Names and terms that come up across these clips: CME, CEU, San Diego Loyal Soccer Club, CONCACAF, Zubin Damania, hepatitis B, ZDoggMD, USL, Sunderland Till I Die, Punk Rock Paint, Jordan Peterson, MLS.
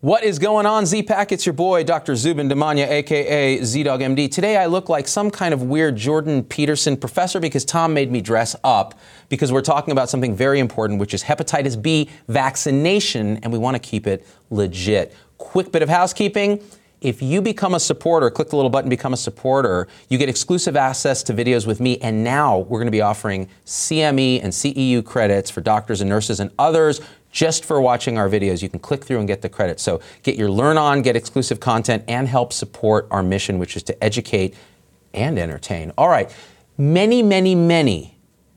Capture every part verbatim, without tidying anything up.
What is going on, Z-Pack? It's your boy, Doctor Zubin Damania, a k a. ZDoggMD. Today, I look like some kind of weird Jordan Peterson professor because Tom made me dress up because we're talking about something very important, which is hepatitis B vaccination, and we want to keep it legit. Quick bit of housekeeping. If you become a supporter, click the little button, become a supporter, you get exclusive access to videos with me. And now we're going to be offering C M E and C E U credits for doctors and nurses and others just for watching our videos. You can click through and get the credits. So get your learn on, get exclusive content, and help support our mission, which is to educate and entertain. All right. Many, many, many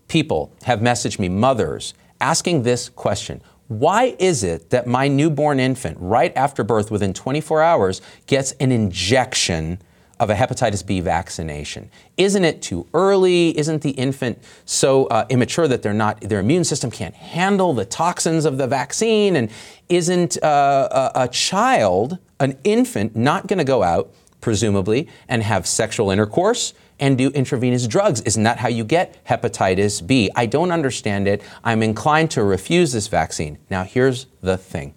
people have messaged me, mothers, asking this question. Why is it that my newborn infant, right after birth, within twenty-four hours, gets an injection of a hepatitis B vaccination? Isn't it too early? Isn't the infant so uh, immature that they're not, their immune system can't handle the toxins of the vaccine? And isn't uh, a, a child, an infant, not going to go out, presumably, and have sexual intercourse and do intravenous drugs? Isn't that how you get hepatitis B? I don't understand it. I'm inclined to refuse this vaccine. Now, here's the thing.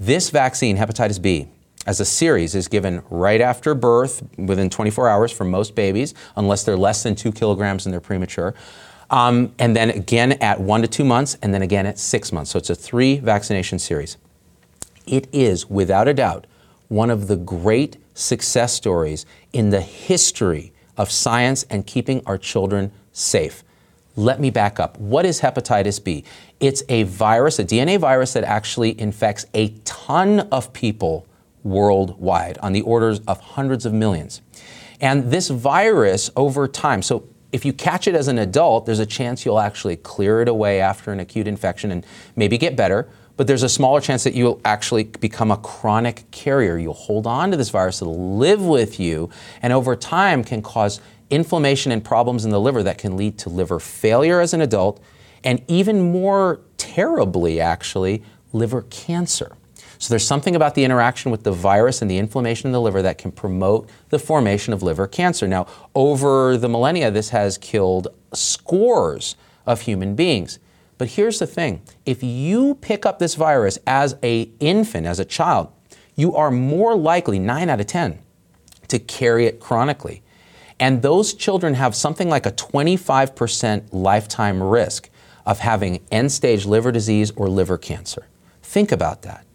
This vaccine, hepatitis B, as a series, is given right after birth, within twenty-four hours for most babies, unless they're less than two kilograms and they're premature. Um, and then again at one to two months, and then again at six months. So it's a three vaccination series. It is, without a doubt, one of the great success stories in the history of science and keeping our children safe. Let me back up. What is hepatitis B? It's a virus, a D N A virus that actually infects a ton of people worldwide, on the orders of hundreds of millions. And this virus over time, so if you catch it as an adult, there's a chance you'll actually clear it away after an acute infection and maybe get better, but there's a smaller chance that you'll actually become a chronic carrier. You'll hold on to this virus, it'll live with you, and over time can cause inflammation and problems in the liver that can lead to liver failure as an adult, and even more terribly, actually, liver cancer. So there's something about the interaction with the virus and the inflammation in the liver that can promote the formation of liver cancer. Now, over the millennia, this has killed scores of human beings. But here's the thing. If you pick up this virus as an infant, as a child, you are more likely, nine out of ten, to carry it chronically. And those children have something like a twenty-five percent lifetime risk of having end-stage liver disease or liver cancer. Think about that.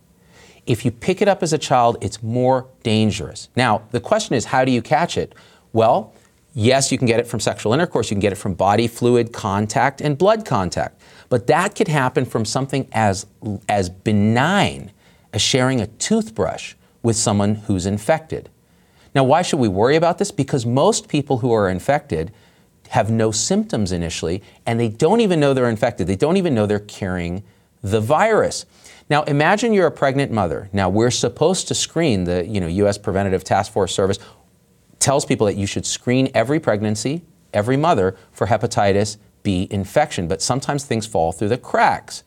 If you pick it up as a child, it's more dangerous. Now, the question is, how do you catch it? Well, yes, you can get it from sexual intercourse. You can get it from body fluid contact and blood contact. But that could happen from something as, as benign as sharing a toothbrush with someone who's infected. Now, why should we worry about this? Because most people who are infected have no symptoms initially, and they don't even know they're infected. They don't even know they're carrying the virus. Now, imagine you're a pregnant mother. Now, we're supposed to screen. The you know, U S Preventative Task Force Service tells people that you should screen every pregnancy, every mother, for hepatitis B infection, but sometimes things fall through the cracks,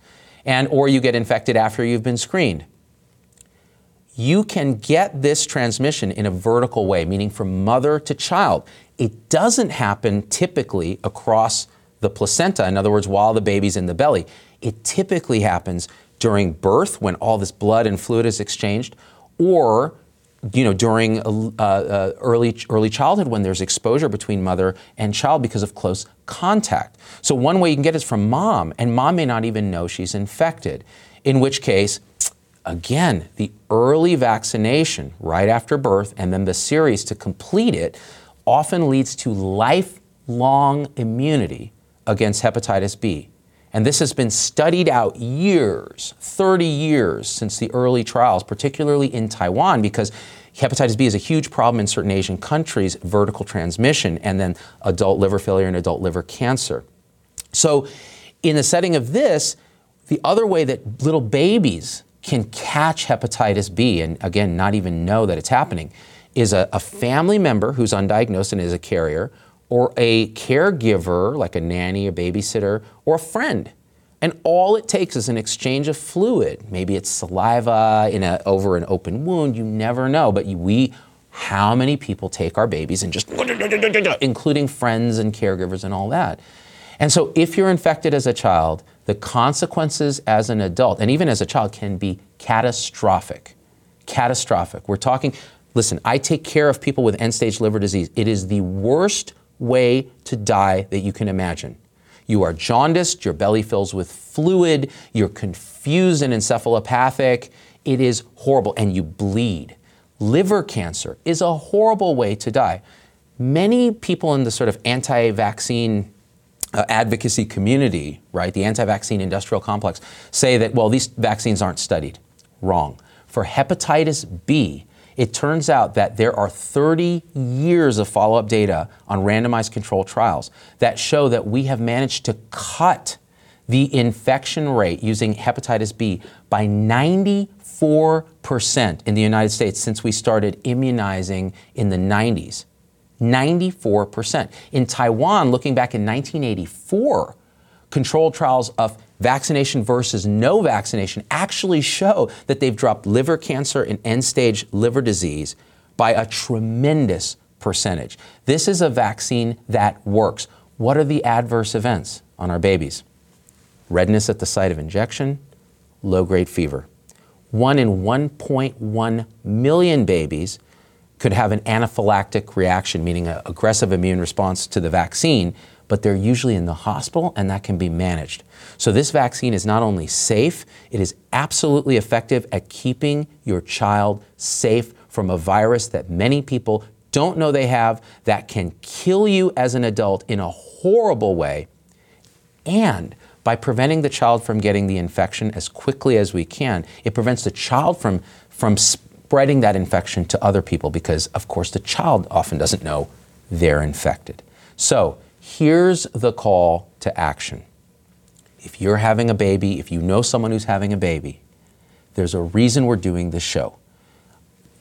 and or you get infected after you've been screened. You can get this transmission in a vertical way, meaning from mother to child. It doesn't happen typically across the placenta, in other words, while the baby's in the belly. It typically happens during birth when all this blood and fluid is exchanged, or you know, during uh, uh, early early childhood when there's exposure between mother and child because of close contact. So one way you can get it is from mom, and mom may not even know she's infected, in which case Again, the early vaccination right after birth and then the series to complete it often leads to lifelong immunity against hepatitis B. And this has been studied out years, thirty years since the early trials, particularly in Taiwan, because hepatitis B is a huge problem in certain Asian countries, vertical transmission, and then adult liver failure and adult liver cancer. So in the setting of this, the other way that little babies can catch hepatitis B, and again, not even know that it's happening, is a, a family member who's undiagnosed and is a carrier, or a caregiver, like a nanny, a babysitter, or a friend. And all it takes is an exchange of fluid. Maybe it's saliva in a, over an open wound, you never know. But we, how many people take our babies and just, including friends and caregivers and all that. And so if you're infected as a child, the consequences as an adult, and even as a child, can be catastrophic. Catastrophic. We're talking, listen, I take care of people with end-stage liver disease. It is the worst way to die that you can imagine. You are jaundiced, your belly fills with fluid, you're confused and encephalopathic. It is horrible, and you bleed. Liver cancer is a horrible way to die. Many people in the sort of anti-vaccine uh, advocacy community, right, the anti-vaccine industrial complex, say that, well, these vaccines aren't studied. Wrong. For hepatitis B, it turns out that there are thirty years of follow-up data on randomized controlled trials that show that we have managed to cut the infection rate using hepatitis B by ninety-four percent in the United States since we started immunizing in the nineties. ninety-four percent. In Taiwan, looking back in nineteen eighty-four, controlled trials of vaccination versus no vaccination actually show that they've dropped liver cancer and end-stage liver disease by a tremendous percentage. This is a vaccine that works. What are the adverse events on our babies? Redness at the site of injection, low-grade fever. One in one point one million babies could have an anaphylactic reaction, meaning an aggressive immune response to the vaccine, but they're usually in the hospital, and that can be managed. So this vaccine is not only safe, it is absolutely effective at keeping your child safe from a virus that many people don't know they have, that can kill you as an adult in a horrible way, and by preventing the child from getting the infection as quickly as we can, it prevents the child from, from spreading that infection to other people because, of course, the child often doesn't know they're infected. So, here's the call to action. If you're having a baby, if you know someone who's having a baby, there's a reason we're doing this show.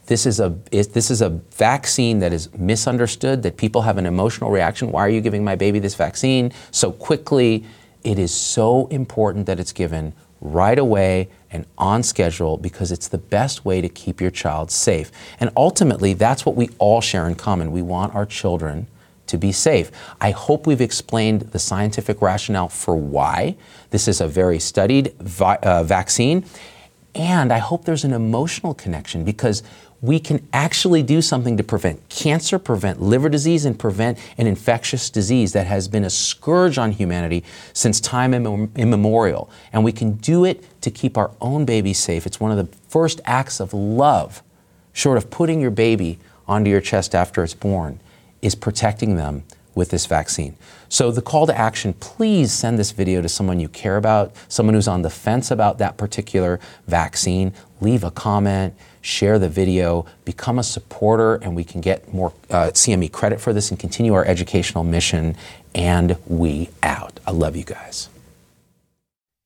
This is a it, this is a vaccine that is misunderstood, that people have an emotional reaction. Why are you giving my baby this vaccine so quickly? It is so important that it's given right away and on schedule because it's the best way to keep your child safe. And ultimately, that's what we all share in common. We want our children to be safe. I hope we've explained the scientific rationale for why this is a very studied vi- uh, vaccine. And I hope there's an emotional connection because we can actually do something to prevent cancer, prevent liver disease, and prevent an infectious disease that has been a scourge on humanity since time immem- immemorial. And we can do it to keep our own babies safe. It's one of the first acts of love, short of putting your baby onto your chest after it's born, is protecting them with this vaccine. So the call to action, please send this video to someone you care about, someone who's on the fence about that particular vaccine. Leave a comment, share the video, become a supporter, and we can get more uh, C M E credit for this and continue our educational mission. And we out. I love you guys.